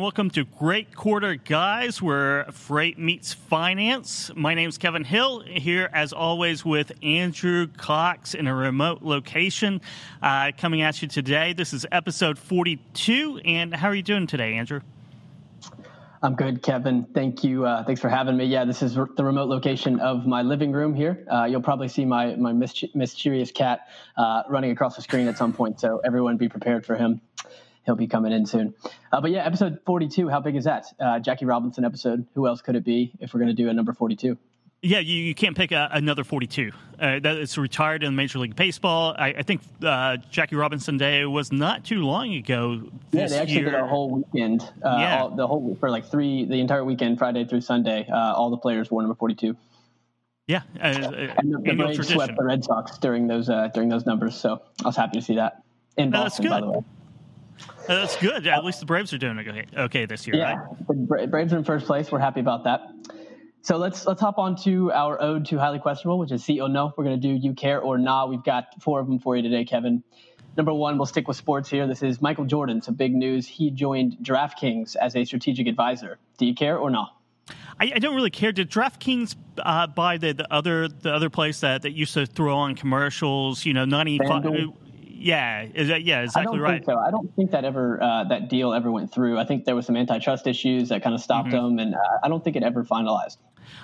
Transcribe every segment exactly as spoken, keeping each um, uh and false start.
and welcome to Great Quarter Guys, where freight meets finance. My name is Kevin Hill, here as always with Andrew Cox in a remote location, uh, coming at you today. This is episode forty-two, and how are you doing today, Andrew? I'm good, Kevin. Thank you. Uh, thanks for having me. Yeah, this is re- the remote location of my living room here. Uh, you'll probably see my my misch- mischievous cat uh, running across the screen at some point, so everyone be prepared for him. He'll be coming in soon. Uh, but yeah, episode forty-two, how big is that? Uh, Jackie Robinson episode. Who else could it be if we're going to do a number forty-two? Yeah, you, you can't pick a, another forty-two. Uh, that, it's retired in Major League Baseball. I, I think uh, Jackie Robinson Day was not too long ago this year. Yeah, they actually year. did a whole weekend. Uh, yeah. all, the whole for like three, the entire weekend, Friday through Sunday, uh, all the players wore number forty-two. Yeah, uh, and the, the Braves tradition. swept the Red Sox during those uh, during those numbers. So I was happy to see that in Boston, no, by the way. Uh, that's good. At least the Braves are doing okay, okay this year, yeah, right? The Bra- Braves are in first place. We're happy about that. So let's let's hop on to our ode to highly questionable, which is see or no. We're going to do you care or nah. We've got four of them for you today, Kevin. Number one, we'll stick with sports here. This is Michael Jordan. So big news. He joined DraftKings as a strategic advisor. Do you care or nah? I, I don't really care. Did DraftKings uh, buy the, the other the other place that, that used to throw on commercials? You know, ninety-five. FanDuel. Yeah, is that, yeah, exactly right. I don't right. think so. I don't think that ever uh, that deal ever went through. I think there was some antitrust issues that kind of stopped mm-hmm. them, and uh, I don't think it ever finalized.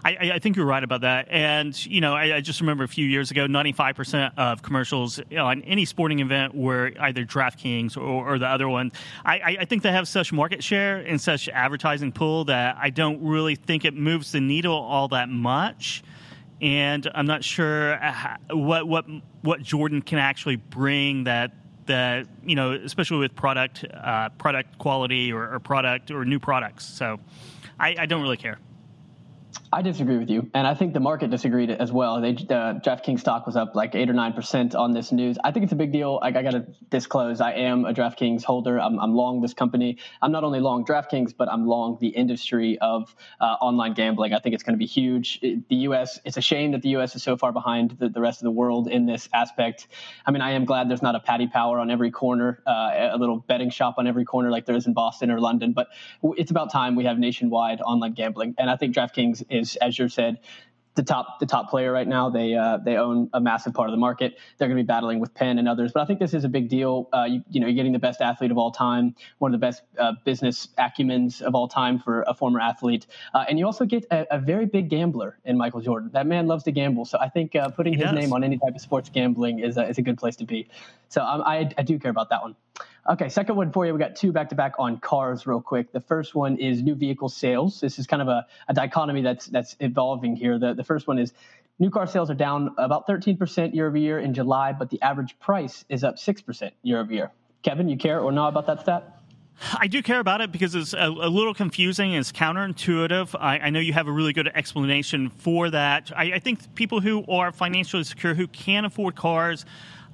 I, I think you're right about that. And, you know, I, I just remember a few years ago, ninety-five percent of commercials on any sporting event were either DraftKings or, or the other one. I, I think they have such market share and such advertising pull that I don't really think it moves the needle all that much. And I'm not sure what what what Jordan can actually bring that that you know, especially with product uh, product quality or, or product or new products. So I, I don't really care. I disagree with you, and I think the market disagreed as well. They, uh, DraftKings stock was up like eight or nine percent on this news. I think it's a big deal. Like, I got to disclose, I am a DraftKings holder. I'm, I'm long this company. I'm not only long DraftKings, but I'm long the industry of uh, online gambling. I think it's going to be huge. It, the U S, it's a shame that the U S is so far behind the, the rest of the world in this aspect. I mean, I am glad there's not a Paddy Power on every corner, uh, a little betting shop on every corner like there is in Boston or London. But it's about time we have nationwide online gambling, and I think DraftKings is, as you said, the top the top player right now. They uh, they own a massive part of the market. They're going to be battling with Penn and others. But I think this is a big deal. Uh, you, you know, you're getting the best athlete of all time, one of the best uh, business acumens of all time for a former athlete. Uh, and you also get a, a very big gambler in Michael Jordan. That man loves to gamble. So I think uh, putting he his does. name on any type of sports gambling is a, is a good place to be. So um, I, I do care about that one. Okay, second one for you. We got two back-to-back on cars real quick. The first one is new vehicle sales. This is kind of a, a dichotomy that's that's evolving here. The, the first one is new car sales are down about thirteen percent year-over-year in July, but the average price is up six percent year-over-year. Kevin, you care or not about that stat? I do care about it because it's a, a little confusing. It's counterintuitive. I, I know you have a really good explanation for that. I, I think people who are financially secure, who can afford cars,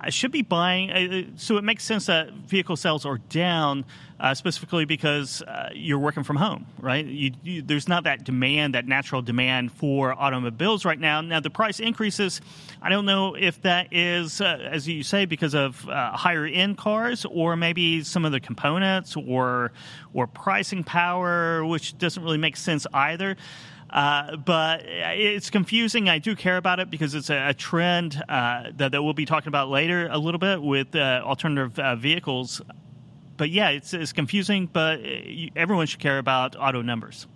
I should be buying, uh, so it makes sense that vehicle sales are down, uh, specifically because uh, you're working from home, right? You, you, there's not that demand, that natural demand for automobiles right now. Now, the price increases, I don't know if that is, uh, as you say, because of uh, higher-end cars or maybe some of the components or or pricing power, which doesn't really make sense either. Uh, but it's confusing. I do care about it because it's a, a trend uh, that, that we'll be talking about later a little bit with uh, alternative uh, vehicles. But, yeah, it's, it's confusing, but everyone should care about auto numbers.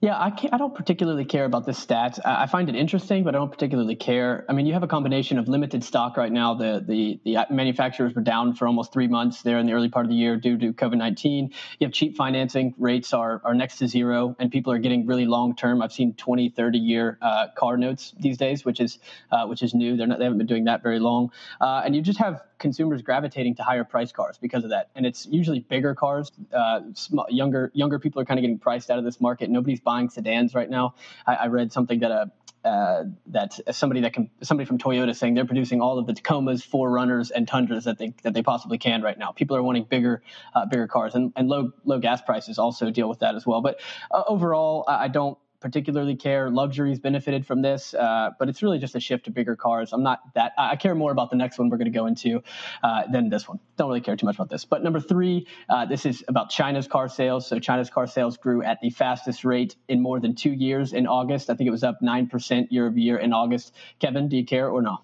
Yeah, I can't, I don't particularly care about this stat. I find it interesting, but I don't particularly care. I mean, you have a combination of limited stock right now. The the, the manufacturers were down for almost three months there in the early part of the year due to COVID nineteen. You have cheap financing. Rates are, are next to zero, and people are getting really long-term. I've seen twenty, thirty-year uh, car notes these days, which is uh, which is new. They're not, they haven't been doing that very long. Uh, and you just have consumers gravitating to higher price cars because of that. And it's usually bigger cars. Uh, sm- younger younger people are kind of getting priced out of this market. Nobody's buying sedans right now. I, I read something that a uh, that somebody that can somebody from Toyota saying they're producing all of the Tacomas, four runners, and Tundras that they that they possibly can right now. People are wanting bigger uh, bigger cars, and and low low gas prices also deal with that as well. But uh, overall, I, I don't particularly care. Luxury's benefited from this, uh, but it's really just a shift to bigger cars. I'm not that I care more about the next one we're going to go into uh, than this one. Don't really care too much about this. But number three, uh, this is about China's car sales. So China's car sales grew at the fastest rate in more than two years in August. I think it was up nine percent year over year in August. Kevin, do you care or no?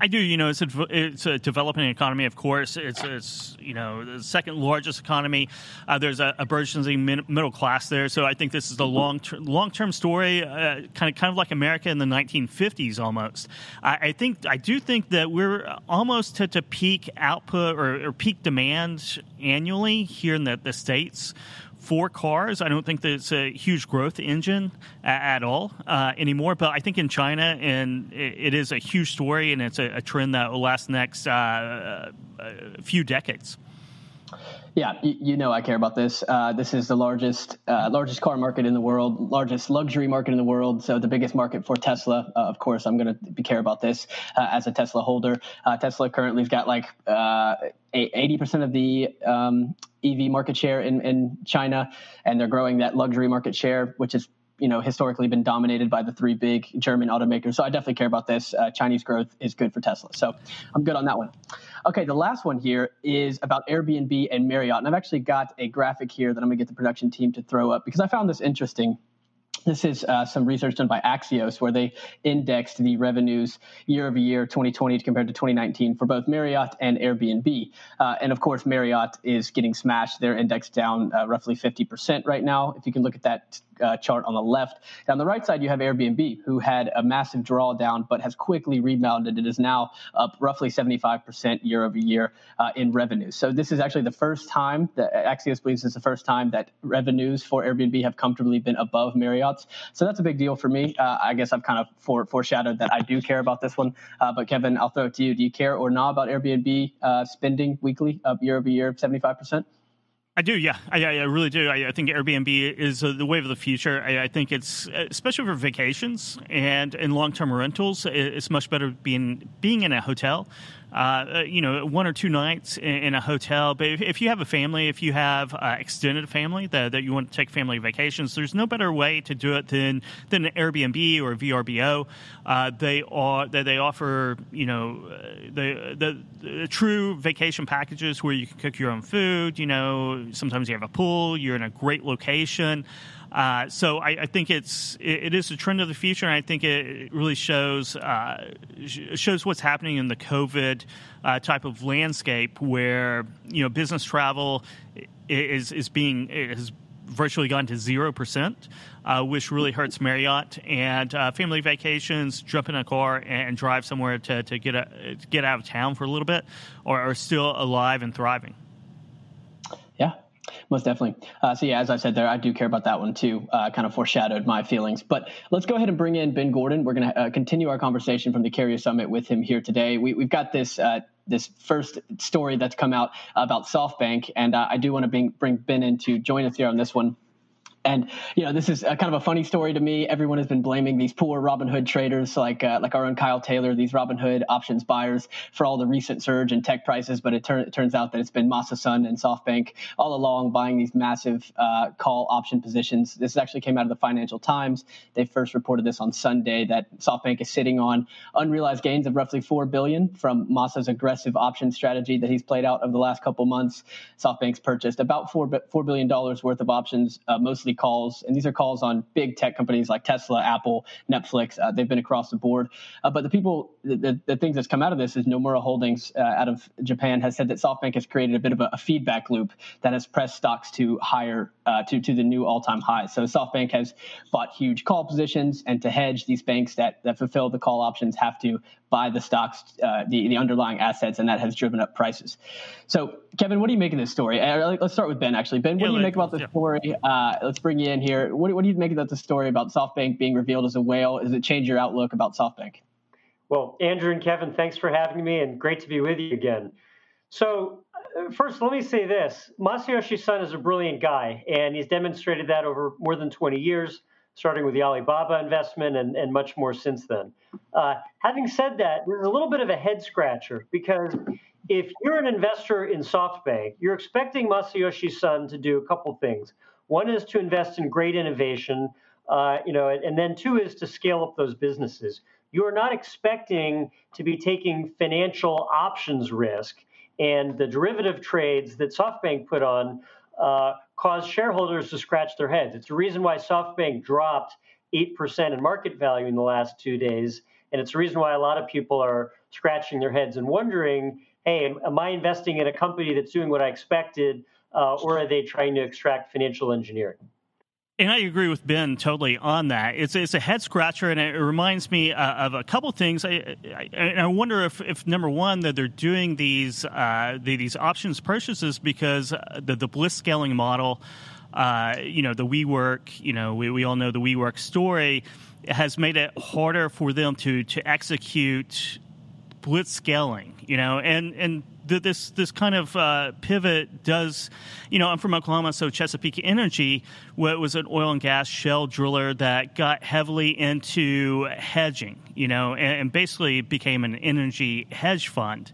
I do. You know, it's a, it's a developing economy, of course. It's, it's you know, the second largest economy. Uh, there's a, a burgeoning min, middle class there. So I think this is a long ter- long-term story, uh, kind of kind of like America in the nineteen fifties almost. I, I think I do think that we're almost at a peak output or, or peak demand annually here in the, the States. For cars, I don't think that it's a huge growth engine a- at all uh, anymore. But I think in China, and it, it is a huge story, and it's a, a trend that will last next uh, few decades. Yeah, you know I care about this. Uh, this is the largest uh, largest car market in the world, largest luxury market in the world, so the biggest market for Tesla. Uh, of course, I'm going to care about this uh, as a Tesla holder. Uh, Tesla currently has got like uh, eighty percent of the um, E V market share in, in China, and they're growing that luxury market share, which is you know, historically been dominated by the three big German automakers. So I definitely care about this. Uh, Chinese growth is good for Tesla. So I'm good on that one. Okay, the last one here is about Airbnb and Marriott. And I've actually got a graphic here that I'm going to get the production team to throw up because I found this interesting. This is uh, some research done by Axios where they indexed the revenues year over year, twenty twenty compared to twenty nineteen for both Marriott and Airbnb. Uh, and of course, Marriott is getting smashed. Their index down uh, roughly fifty percent right now. If you can look at that uh, chart on the left. And on the right side, you have Airbnb, who had a massive drawdown but has quickly rebounded. It is now up roughly seventy-five percent year over year uh, in revenues. So this is actually the first time that Axios believes it's the first time that revenues for Airbnb have comfortably been above Marriott. So that's a big deal for me. Uh, I guess I've kind of for, foreshadowed that I do care about this one. Uh, but Kevin, I'll throw it to you. Do you care or not about Airbnb uh, spending weekly up year over year, seventy-five percent? I do, yeah. I, I really do. I, I think Airbnb is uh, the wave of the future. I, I think it's, especially for vacations and, and long-term rentals, it's much better being being in a hotel. Uh, you know, one or two nights in a hotel. But if, if you have a family, if you have uh, extended family that, that you want to take family vacations, there's no better way to do it than than an Airbnb or V R B O. Uh, they are that they offer, you know, the, the the true vacation packages where you can cook your own food. You know, sometimes you have a pool. You're in a great location. Uh, so I, I think it's it, it is a trend of the future, and I think it really shows uh, shows what's happening in the COVID uh, type of landscape, where you know business travel is is being has virtually gone to zero percent, uh, which really hurts Marriott, and uh, family vacations, jump in a car and drive somewhere to to get a, to get out of town for a little bit, are, are still alive and thriving. Yeah. Most definitely. Uh, so, yeah, as I said there, I do care about that one, too. Uh, kind of foreshadowed my feelings. But let's go ahead and bring in Ben Gordon. We're going to uh, continue our conversation from the Carrier Summit with him here today. We, we've got this uh, this first story that's come out about SoftBank, and uh, I do want to bring, bring Ben in to join us here on this one. And, you know, this is a kind of a funny story to me. Everyone has been blaming these poor Robin Hood traders like uh, like our own Kyle Taylor, these Robin Hood options buyers for all the recent surge in tech prices. But it, tur- it turns out that it's been Masayoshi Son and SoftBank all along buying these massive uh, call option positions. This actually came out of the Financial Times. They first reported this on Sunday that SoftBank is sitting on unrealized gains of roughly four billion dollars from Masa's aggressive option strategy that he's played out over the last couple months. SoftBank's purchased about four billion dollars worth of options, uh, mostly calls, and these are calls on big tech companies like Tesla, Apple, Netflix. Uh, they've been across the board. Uh, but the people, the, the, the things that's come out of this is Nomura Holdings uh, out of Japan has said that SoftBank has created a bit of a, a feedback loop that has pressed stocks to higher uh, to to the new all-time high. So SoftBank has bought huge call positions, and to hedge, these banks that that fulfill the call options have to buy the stocks, uh, the the underlying assets, and that has driven up prices. So, Kevin, what do you make of this story? Uh, let's start with Ben. Actually, Ben, what yeah, do you like, make about this yeah. story? Uh, let's bring you in here. What, what do you make about the story about SoftBank being revealed as a whale? Does it change your outlook about SoftBank? Well, Andrew and Kevin, thanks for having me, and great to be with you again. So, uh, first, let me say this: Masayoshi Son is a brilliant guy, and he's demonstrated that over more than twenty years. Starting with the Alibaba investment and, and much more since then. Uh, having said that, there's a little bit of a head scratcher because if you're an investor in SoftBank, you're expecting Masayoshi Son to do a couple things. One is to invest in great innovation. Uh, you know, and then two is to scale up those businesses. You are not expecting to be taking financial options risk, and the derivative trades that SoftBank put on uh, caused shareholders to scratch their heads. It's the reason why SoftBank dropped eight percent in market value in the last two days. And it's the reason why a lot of people are scratching their heads and wondering, hey, am, am I investing in a company that's doing what I expected, uh, or are they trying to extract financial engineering? And I agree with Ben totally on that. It's it's a head-scratcher, and it reminds me uh, of a couple things. I, I, I wonder if, if, number one, that they're doing these uh, the, these options purchases because the, the bliss scaling model, uh, you know, the WeWork, you know, we, we all know the WeWork story, has made it harder for them to to execute blitz scaling, you know, and and the, this this kind of uh, pivot does, you know, I'm from Oklahoma, so Chesapeake Energy was an oil and gas shale driller that got heavily into hedging, you know, and, and basically became an energy hedge fund,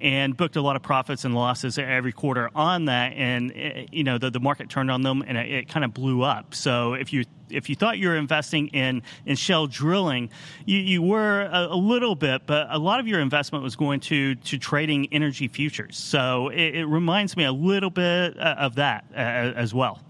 and booked a lot of profits and losses every quarter on that, and it, you know, the, the market turned on them, and it, it kind of blew up. So if you if you thought you were investing in, in shale drilling, you, you were a, a little bit, but a lot of your investment was going to to trading energy futures. So it, it reminds me a little bit of that uh, as well.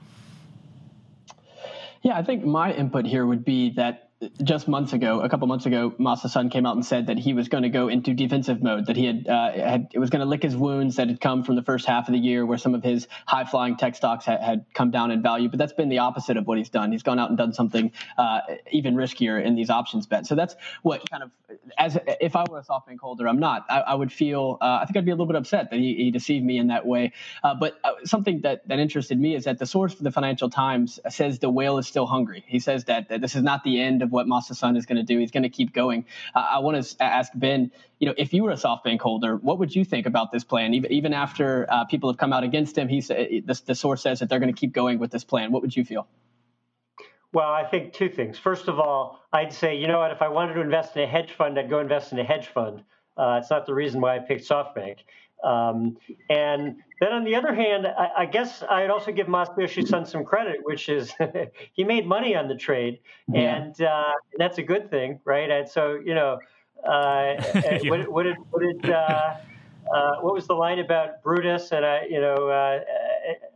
Yeah, I think my input here would be that just months ago, a couple months ago, Masa Son came out and said that he was going to go into defensive mode, that he had, uh, had it was going to lick his wounds that had come from the first half of the year where some of his high-flying tech stocks had, had come down in value. But that's been the opposite of what he's done. He's gone out and done something uh, even riskier in these options bets. So that's what kind of, as if I were a SoftBank holder, I'm not. I, I would feel, uh, I think I'd be a little bit upset that he, he deceived me in that way. Uh, but uh, something that, that interested me is that the source for the Financial Times says the whale is still hungry. He says that, that this is not the end of what Masayoshi Son is going to do. He's going to keep going. Uh, I want to ask Ben, you know, if you were a SoftBank holder, what would you think about this plan? Even, even after uh, people have come out against him, he said the, the source says that they're going to keep going with this plan. What would you feel? Well, I think two things. First of all, I'd say, you know what, if I wanted to invest in a hedge fund, I'd go invest in a hedge fund. Uh, it's not the reason why I picked SoftBank. Um, and then on the other hand, I, I guess I'd also give Masayoshi Son some credit, which is he made money on the trade, yeah. and uh, that's a good thing, right? And so, you know, uh, yeah. what, what did what did uh, uh, what was the line about Brutus? And I, you know, uh,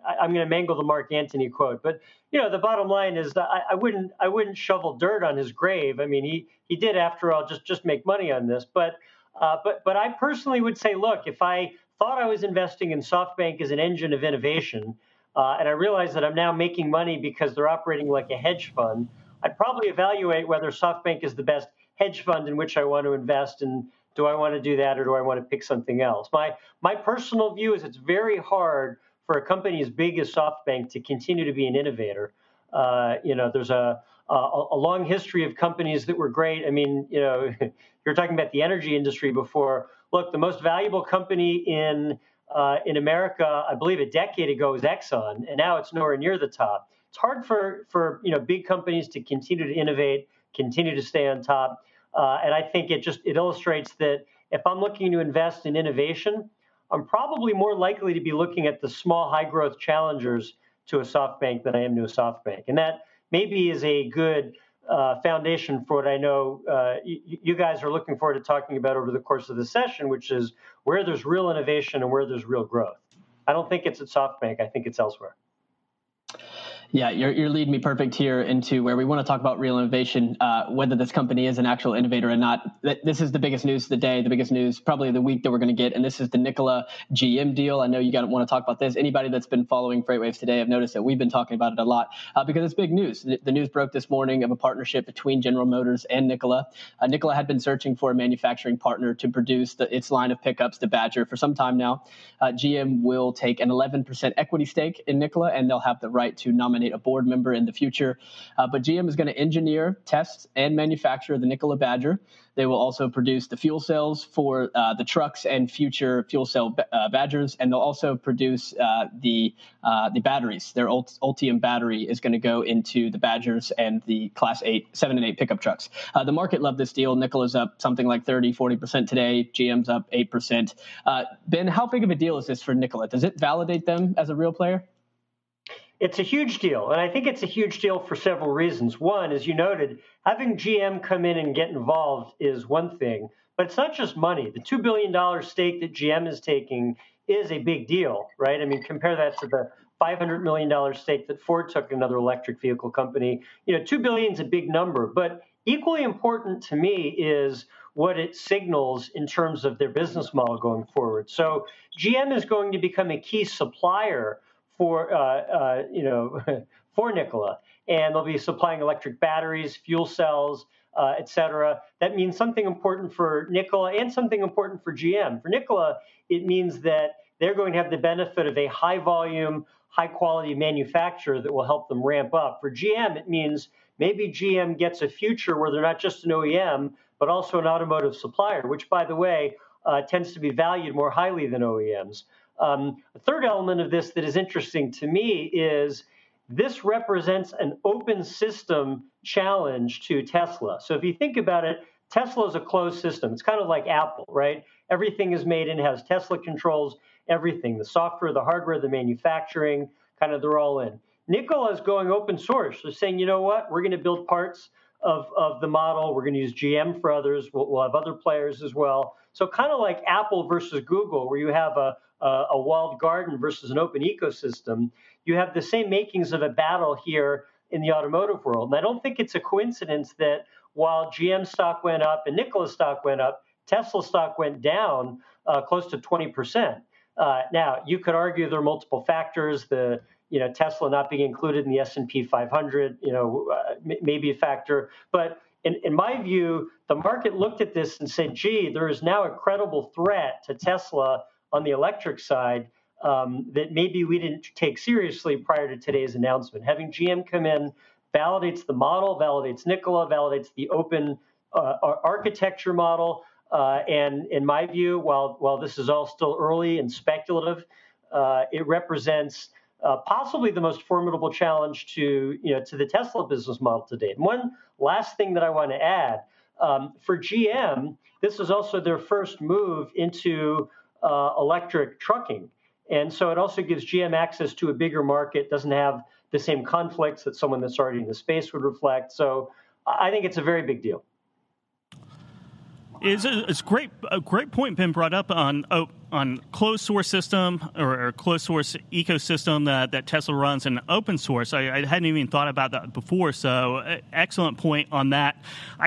I, I'm going to mangle the Mark Antony quote, but you know, the bottom line is that I, I wouldn't I wouldn't shovel dirt on his grave. I mean, he he did after all just just make money on this, but. Uh, but but I personally would say, look, if I thought I was investing in SoftBank as an engine of innovation, uh, and I realize that I'm now making money because they're operating like a hedge fund, I'd probably evaluate whether SoftBank is the best hedge fund in which I want to invest, and do I want to do that or do I want to pick something else? My my personal view is it's very hard for a company as big as SoftBank to continue to be an innovator. Uh, you know, there's a, a a long history of companies that were great. I mean, you know, you were talking about the energy industry before. Look, the most valuable company in uh, in America, I believe a decade ago, was Exxon, and now it's nowhere near the top. It's hard for for you know big companies to continue to innovate, continue to stay on top, uh, and I think it just it illustrates that if I'm looking to invest in innovation, I'm probably more likely to be looking at the small, high growth challengers to a SoftBank than I am to a SoftBank. And that maybe is a good uh, foundation for what I know uh, y- you guys are looking forward to talking about over the course of the session, which is where there's real innovation and where there's real growth. I don't think it's at SoftBank. I think it's elsewhere. Yeah, you're, you're leading me perfect here into where we want to talk about real innovation, uh, whether this company is an actual innovator or not. This is the biggest news of the day, the biggest news probably of the week that we're going to get, and this is the Nikola G M deal. I know you gotta want to talk about this. Anybody that's been following FreightWaves today, I've noticed that we've been talking about it a lot uh, because it's big news. The news broke this morning of a partnership between General Motors and Nikola. Uh, Nikola had been searching for a manufacturing partner to produce the, its line of pickups, the Badger, for some time now. Uh, G M will take an eleven percent equity stake in Nikola, and they'll have the right to nominate a board member in the future. Uh, but G M is going to engineer, test, and manufacture the Nikola Badger. They will also produce the fuel cells for uh, the trucks and future fuel cell ba- uh, Badgers, and they'll also produce uh, the uh, the batteries. Their Ult- Ultium battery is going to go into the Badgers and the Class eight, seven, and eight pickup trucks. Uh, the market loved this deal. Nikola's up something like thirty, forty percent today. G M's up eight percent. Uh, Ben, how big of a deal is this for Nikola? Does it validate them as a real player? It's a huge deal, and I think it's a huge deal for several reasons. One, as you noted, having G M come in and get involved is one thing, but it's not just money. The two billion dollars stake that G M is taking is a big deal, right? I mean, compare that to the five hundred million dollars stake that Ford took in another electric vehicle company. You know, two billion dollars is a big number, but equally important to me is what it signals in terms of their business model going forward. So G M is going to become a key supplier for, uh, uh, you know, for Nikola, and they'll be supplying electric batteries, fuel cells, uh, et cetera. That means something important for Nikola and something important for G M. For Nikola, it means that they're going to have the benefit of a high volume, high quality manufacturer that will help them ramp up. For G M, it means maybe G M gets a future where they're not just an O E M, but also an automotive supplier, which, by the way, uh, tends to be valued more highly than O E Ms. Um, a third element of this that is interesting to me is this represents an open system challenge to Tesla. So if you think about it, Tesla is a closed system. It's kind of like Apple, right? Everything is made in-house. Tesla controls everything, the software, the hardware, the manufacturing, kind of they're all in. Nikola is going open source. They're saying, you know what, we're going to build parts of, of the model. We're going to use G M for others. We'll, we'll have other players as well. So kind of like Apple versus Google, where you have a Uh, a walled garden versus an open ecosystem, you have the same makings of a battle here in the automotive world. And I don't think it's a coincidence that while G M stock went up and Nikola stock went up, Tesla stock went down uh, close to twenty percent. Uh, now, you could argue there are multiple factors, the you know Tesla not being included in the S and P five hundred, you know, uh, m- maybe a factor. But in, in my view, the market looked at this and said, gee, there is now a credible threat to Tesla on the electric side, um, that maybe we didn't take seriously prior to today's announcement. Having G M come in validates the model, validates Nikola, validates the open uh, architecture model. Uh, and in my view, while while this is all still early and speculative, uh, it represents uh, possibly the most formidable challenge to you know to the Tesla business model today. And one last thing that I want to add um, for G M, this is also their first move into Uh, electric trucking. And so it also gives G M access to a bigger market, doesn't have the same conflicts that someone that's already in the space would reflect. So I think it's a very big deal. It's a, it's great, a great point Ben brought up on on closed source system or, or closed source ecosystem that, that Tesla runs and open source. I, I hadn't even thought about that before, so excellent point on that.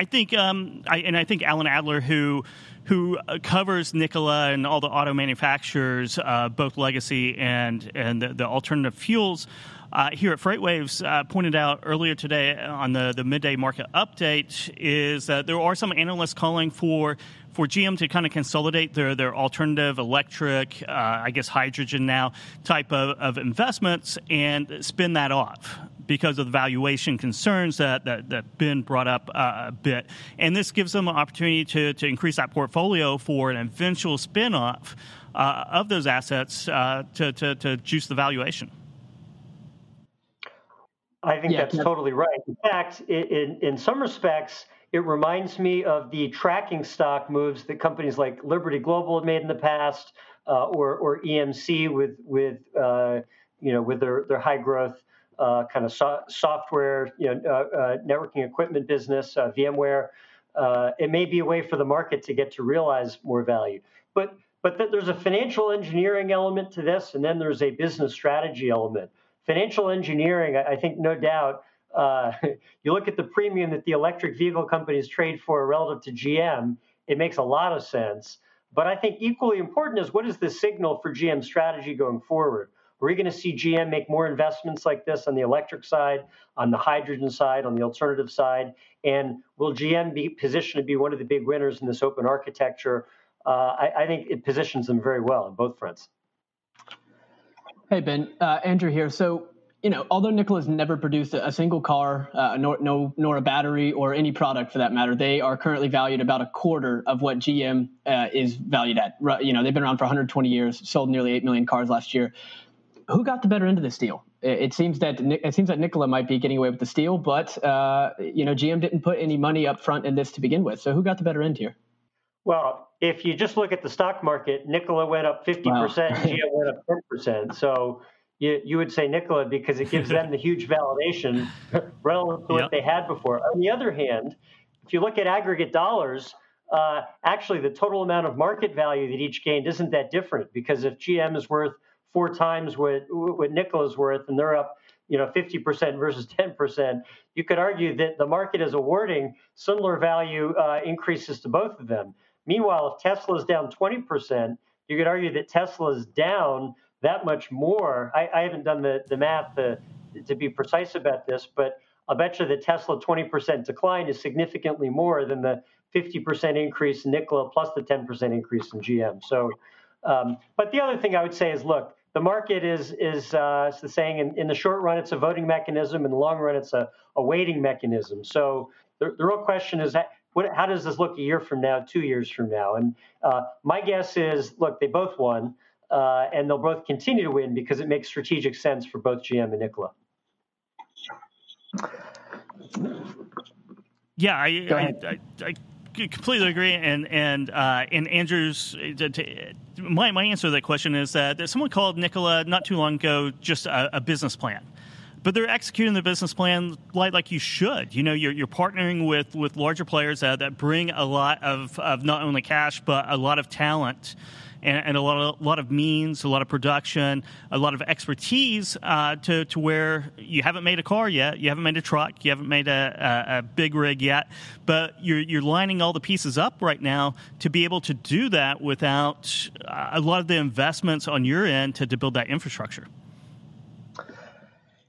I think, um, I, and I think Alan Adler, who who covers Nikola and all the auto manufacturers, uh, both legacy and, and the, the alternative fuels, Uh, here at FreightWaves, uh, pointed out earlier today on the, the midday market update is that there are some analysts calling for for G M to kind of consolidate their, their alternative electric, uh, I guess hydrogen now, type of, of investments and spin that off because of the valuation concerns that, that, that Ben brought up uh, a bit. And this gives them an opportunity to, to increase that portfolio for an eventual spin-off uh, of those assets uh, to, to, to juice the valuation. I think yeah, that's totally right. In fact, it, in, in some respects, it reminds me of the tracking stock moves that companies like Liberty Global have made in the past, uh, or or E M C with with uh, you know with their their high growth uh, kind of so- software you know uh, uh, networking equipment business, uh, VMware. Uh, it may be a way for the market to get to realize more value, but but th- there's a financial engineering element to this, and then there's a business strategy element. Financial engineering, I think, no doubt, uh, you look at the premium that the electric vehicle companies trade for relative to G M, it makes a lot of sense. But I think equally important is what is the signal for G M strategy going forward? Are we going to see G M make more investments like this on the electric side, on the hydrogen side, on the alternative side? And will G M be positioned to be one of the big winners in this open architecture? Uh, I, I think it positions them very well on both fronts. Hey, Ben. Uh, Andrew here. So, you know, although Nikola's never produced a, a single car, uh, nor, no, nor a battery or any product for that matter, they are currently valued about a quarter of what G M uh, is valued at. You know, they've been around for one hundred twenty years, sold nearly eight million cars last year. Who got the better end of this deal? It, it seems that it seems that Nikola might be getting away with the steal, but, uh, you know, G M didn't put any money up front in this to begin with. So who got the better end here? Well, if you just look at the stock market, Nikola went up fifty percent, wow. G M went up ten percent. So, you, you would say Nikola because it gives them the huge validation relative to yep. what they had before. On the other hand, if you look at aggregate dollars, uh, actually the total amount of market value that each gained isn't that different, because if G M is worth four times what, what Nikola's worth and they're up, you know, fifty percent versus ten percent, you could argue that the market is awarding similar value uh, increases to both of them. Meanwhile, if Tesla is down twenty percent, you could argue that Tesla is down that much more. I, I haven't done the, the math to, to be precise about this, but I'll bet you the Tesla twenty percent decline is significantly more than the fifty percent increase in Nikola plus the ten percent increase in G M. So, um, but the other thing I would say is, look, the market is, is uh, it's the saying, in, in the short run, it's a voting mechanism. In the long run, it's a, a waiting mechanism. So the, the real question is, that, what, how does this look a year from now, two years from now? And uh, my guess is, look, they both won, uh, and they'll both continue to win because it makes strategic sense for both G M and Nikola. Yeah, I, I, I, I completely agree. And and uh, and Andrew's to, to, my my answer to that question is that someone called Nikola not too long ago just a, a business plan. But they're executing the business plan like, like you should. You know, you're, you're partnering with, with larger players that, that bring a lot of, of not only cash, but a lot of talent and, and a lot of, lot of means, a lot of production, a lot of expertise uh, to, to where you haven't made a car yet, you haven't made a truck, you haven't made a, a, a big rig yet, but you're, you're lining all the pieces up right now to be able to do that without uh, a lot of the investments on your end to, to build that infrastructure.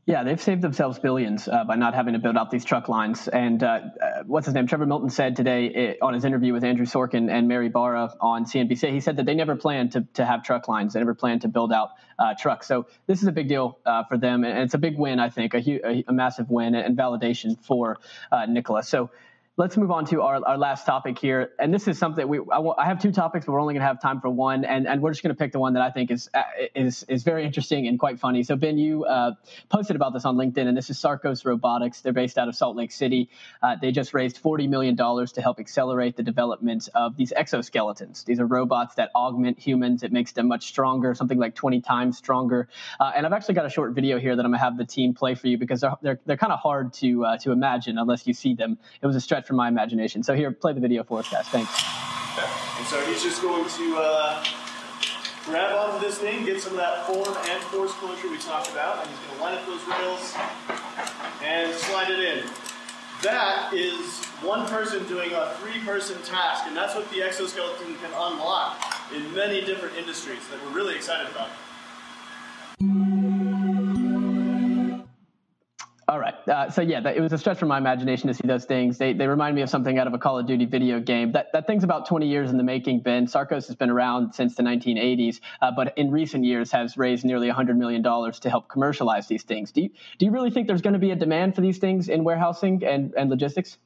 Yeah, they've saved themselves billions uh, by not having to build out these truck lines. And uh, uh, what's his name? Trevor Milton said today it, on his interview with Andrew Sorkin and Mary Barra on C N B C, he said that they never planned to, to have truck lines. They never planned to build out uh, trucks. So this is a big deal uh, for them. And it's a big win, I think, a, hu- a, a massive win and validation for uh, Nikola. So let's move on to our, our last topic here. And this is something we, I, w- I have two topics, but we're only going to have time for one. And, and we're just going to pick the one that I think is, uh, is, is very interesting and quite funny. So Ben, you uh, posted about this on LinkedIn, and this is Sarcos Robotics. They're based out of Salt Lake City. Uh, they just raised forty million dollars to help accelerate the development of these exoskeletons. These are robots that augment humans. It makes them much stronger, something like twenty times stronger. Uh, and I've actually got a short video here that I'm gonna have the team play for you, because they're, they're, they're kind of hard to, uh, to imagine unless you see them. It was a stretch from my imagination. So here, play the video for us, guys. Thanks. And so he's just going to uh, grab onto this thing, get some of that form and force closure we talked about, and he's going to line up those rails and slide it in. That is one person doing a three-person task, and that's what the exoskeleton can unlock in many different industries that we're really excited about. All right. Uh, so, yeah, that, it was a stretch from my imagination to see those things. They they remind me of something out of a Call of Duty video game. That that thing's about twenty years in the making, Ben. Sarcos has been around since the nineteen eighties, uh, but in recent years has raised nearly one hundred million dollars to help commercialize these things. Do you, do you really think there's going to be a demand for these things in warehousing and, and logistics?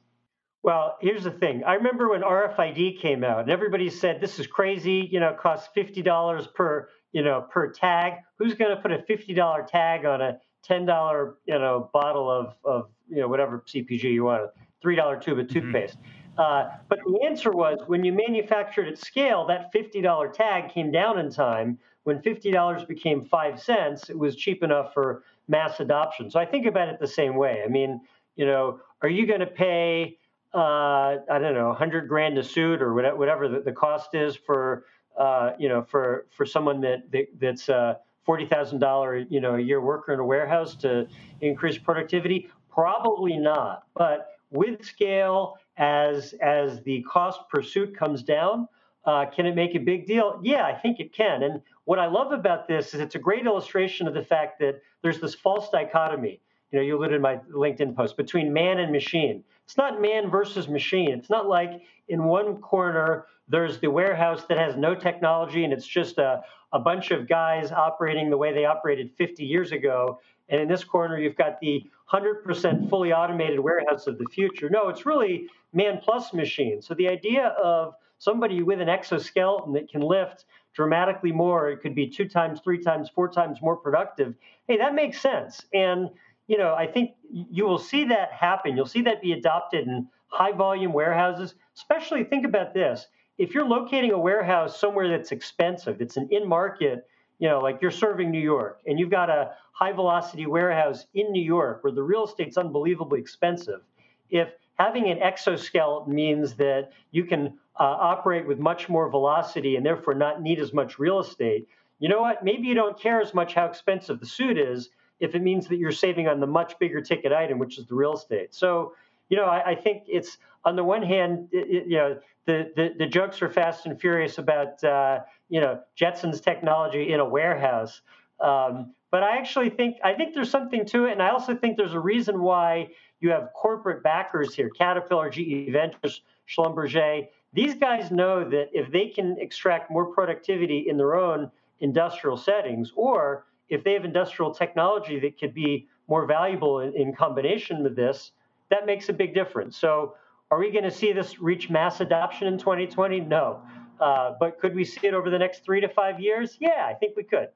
Well, here's the thing. I remember when R F I D came out and everybody said, this is crazy, you know, it costs fifty dollars per, you know, per tag. Who's going to put a fifty dollars tag on a ten dollars, you know, bottle of, of, you know, whatever C P G you want, three dollars tube of toothpaste. Mm-hmm. Uh, but the answer was, when you manufactured at scale, that fifty dollars tag came down in time. When fifty dollars became five cents, it was cheap enough for mass adoption. So I think about it the same way. I mean, you know, are you going to pay, uh, I don't know, one hundred grand a suit or whatever the, the cost is for, uh, you know, for, for someone that, that that's, uh, forty thousand dollars, you know, a year worker in a warehouse to increase productivity? Probably not. But with scale, as as the cost per suit comes down, uh, can it make a big deal? Yeah, I think it can. And what I love about this is it's a great illustration of the fact that there's this false dichotomy. You know, you alluded in my LinkedIn post between man and machine. It's not man versus machine. It's not like in one corner there's the warehouse that has no technology and it's just a, a bunch of guys operating the way they operated fifty years ago. And in this corner, you've got the one hundred percent fully automated warehouse of the future. No, it's really man plus machine. So the idea of somebody with an exoskeleton that can lift dramatically more, it could be two times, three times, four times more productive. Hey, that makes sense. And you know, I think you will see that happen. You'll see that be adopted in high-volume warehouses. Especially, think about this. If you're locating a warehouse somewhere that's expensive, it's an in-market, you know, like you're serving New York and you've got a high velocity warehouse in New York where the real estate's unbelievably expensive. If having an exoskeleton means that you can uh, operate with much more velocity and therefore not need as much real estate, you know what? Maybe you don't care as much how expensive the suit is if it means that you're saving on the much bigger ticket item, which is the real estate. So, you know, I, I think it's, on the one hand, it, it, you know, the, the, the jokes are fast and furious about, uh, you know, Jetson's technology in a warehouse. Um, but I actually think, I think there's something to it. And I also think there's a reason why you have corporate backers here, Caterpillar, G E Ventures, Schlumberger. These guys know that if they can extract more productivity in their own industrial settings, or if they have industrial technology that could be more valuable in, in combination with this, that makes a big difference. So are we going to see this reach mass adoption in twenty twenty? No. Uh, but could we see it over the next three to five years? Yeah, I think we could.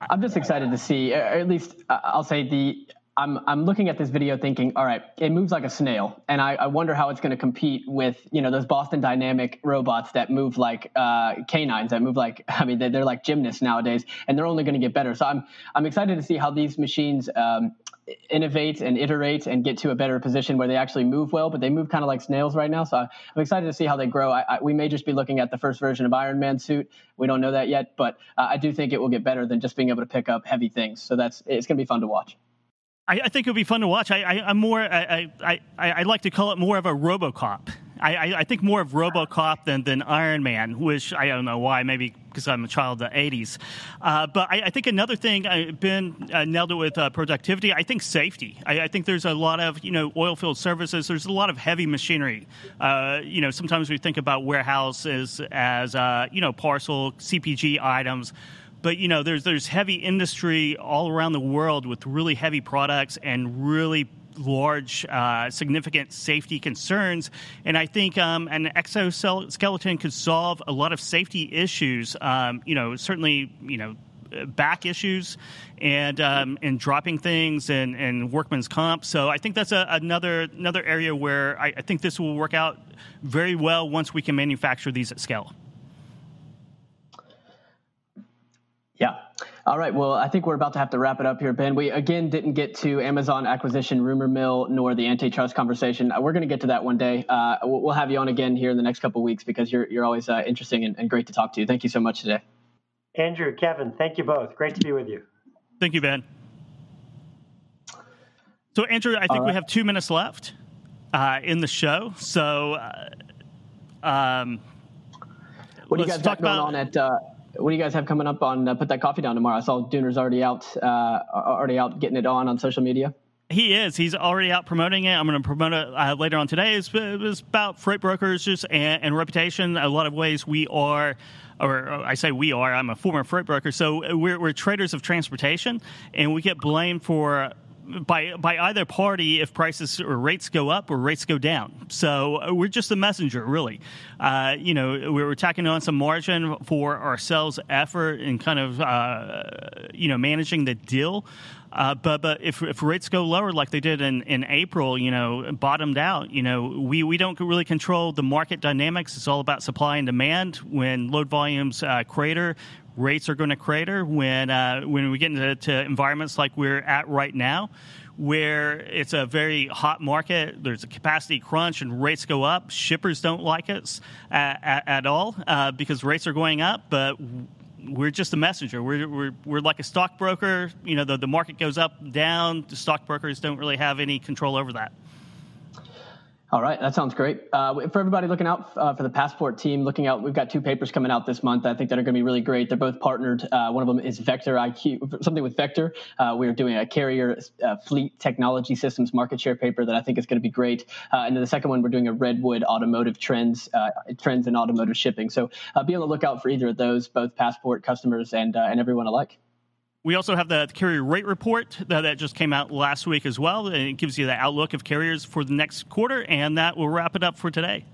I'm just excited to see, or at least I'll say the, I'm, I'm looking at this video thinking, all right, it moves like a snail. And I, I wonder how it's going to compete with, you know, those Boston Dynamic robots that move like uh, canines, that move like, I mean, they're, they're like gymnasts nowadays, and they're only going to get better. So I'm, I'm excited to see how these machines um, innovate and iterate and get to a better position where they actually move well, but they move kind of like snails right now. So I'm excited to see how they grow. I, I, we may just be looking at the first version of Iron Man suit. We don't know that yet, but uh, I do think it will get better than just being able to pick up heavy things. So that's, it's going to be fun to watch. I, I think it would be fun to watch. I, I, I'm more. I, I, I, I like to call it more of a RoboCop. I, I, I think more of RoboCop than, than Iron Man, which I don't know why. Maybe because I'm a child of the eighties. Uh, but I, I think another thing, uh, Ben uh, nailed it with uh, productivity. I think safety. I, I think there's a lot of, you know, oil field services. There's a lot of heavy machinery. Uh, you know, sometimes we think about warehouses as, uh, you know, parcel, C P G items. But, you know, there's there's heavy industry all around the world with really heavy products and really large, uh, significant safety concerns. And I think um, an exoskeleton could solve a lot of safety issues, um, you know, certainly, you know, back issues and um, and dropping things and, and workman's comp. So I think that's a, another another area where I, I think this will work out very well once we can manufacture these at scale. Yeah. All right. Well, I think we're about to have to wrap it up here, Ben. We, again, didn't get to Amazon acquisition rumor mill nor the antitrust conversation. We're going to get to that one day. Uh, we'll have you on again here in the next couple of weeks because you're you're always uh, interesting and, and great to talk to you. Thank you so much today. Andrew, Kevin, thank you both. Great to be with you. Thank you, Ben. So, Andrew, I think right. we have two minutes left uh, in the show. So uh, um, what do you guys talk about on at uh, – what do you guys have coming up on uh, Put That Coffee Down tomorrow? I saw Dooner's already out, uh, already out getting it on on social media. He is. He's already out promoting it. I'm going to promote it uh, later on today. It's, it's about freight brokers just and, and reputation. A lot of ways we are, or I say we are, I'm a former freight broker. So we're, we're traders of transportation, and we get blamed for by by either party if prices or rates go up or rates go down. So we're just a messenger, really. Uh, you know, we were tacking on some margin for our sales effort and kind of, uh, you know, managing the deal. Uh, but but if, if rates go lower like they did in, in April, you know, bottomed out, you know, we, we don't really control the market dynamics. It's all about supply and demand. When load volumes uh, crater, rates are going to crater. When uh, when we get into to environments like we're at right now, where it's a very hot market, there's a capacity crunch and rates go up. Shippers don't like it at, at, at all uh, because rates are going up, but we're just a messenger. We're we're we're like a stockbroker. You know, the, the market goes up, down. The stockbrokers don't really have any control over that. All right. That sounds great. Uh, for everybody looking out uh, for the Passport team, looking out, we've got two papers coming out this month I think that are going to be really great. They're both partnered. Uh, one of them is Vector I Q, something with Vector. Uh, we're doing a carrier uh, fleet technology systems market share paper that I think is going to be great. Uh, and then the second one, we're doing a Redwood automotive trends, uh, trends in automotive shipping. So uh, be on the lookout for either of those, both Passport customers and, uh, and everyone alike. We also have the carrier rate report that just came out last week as well. And it gives you the outlook of carriers for the next quarter. And that will wrap it up for today.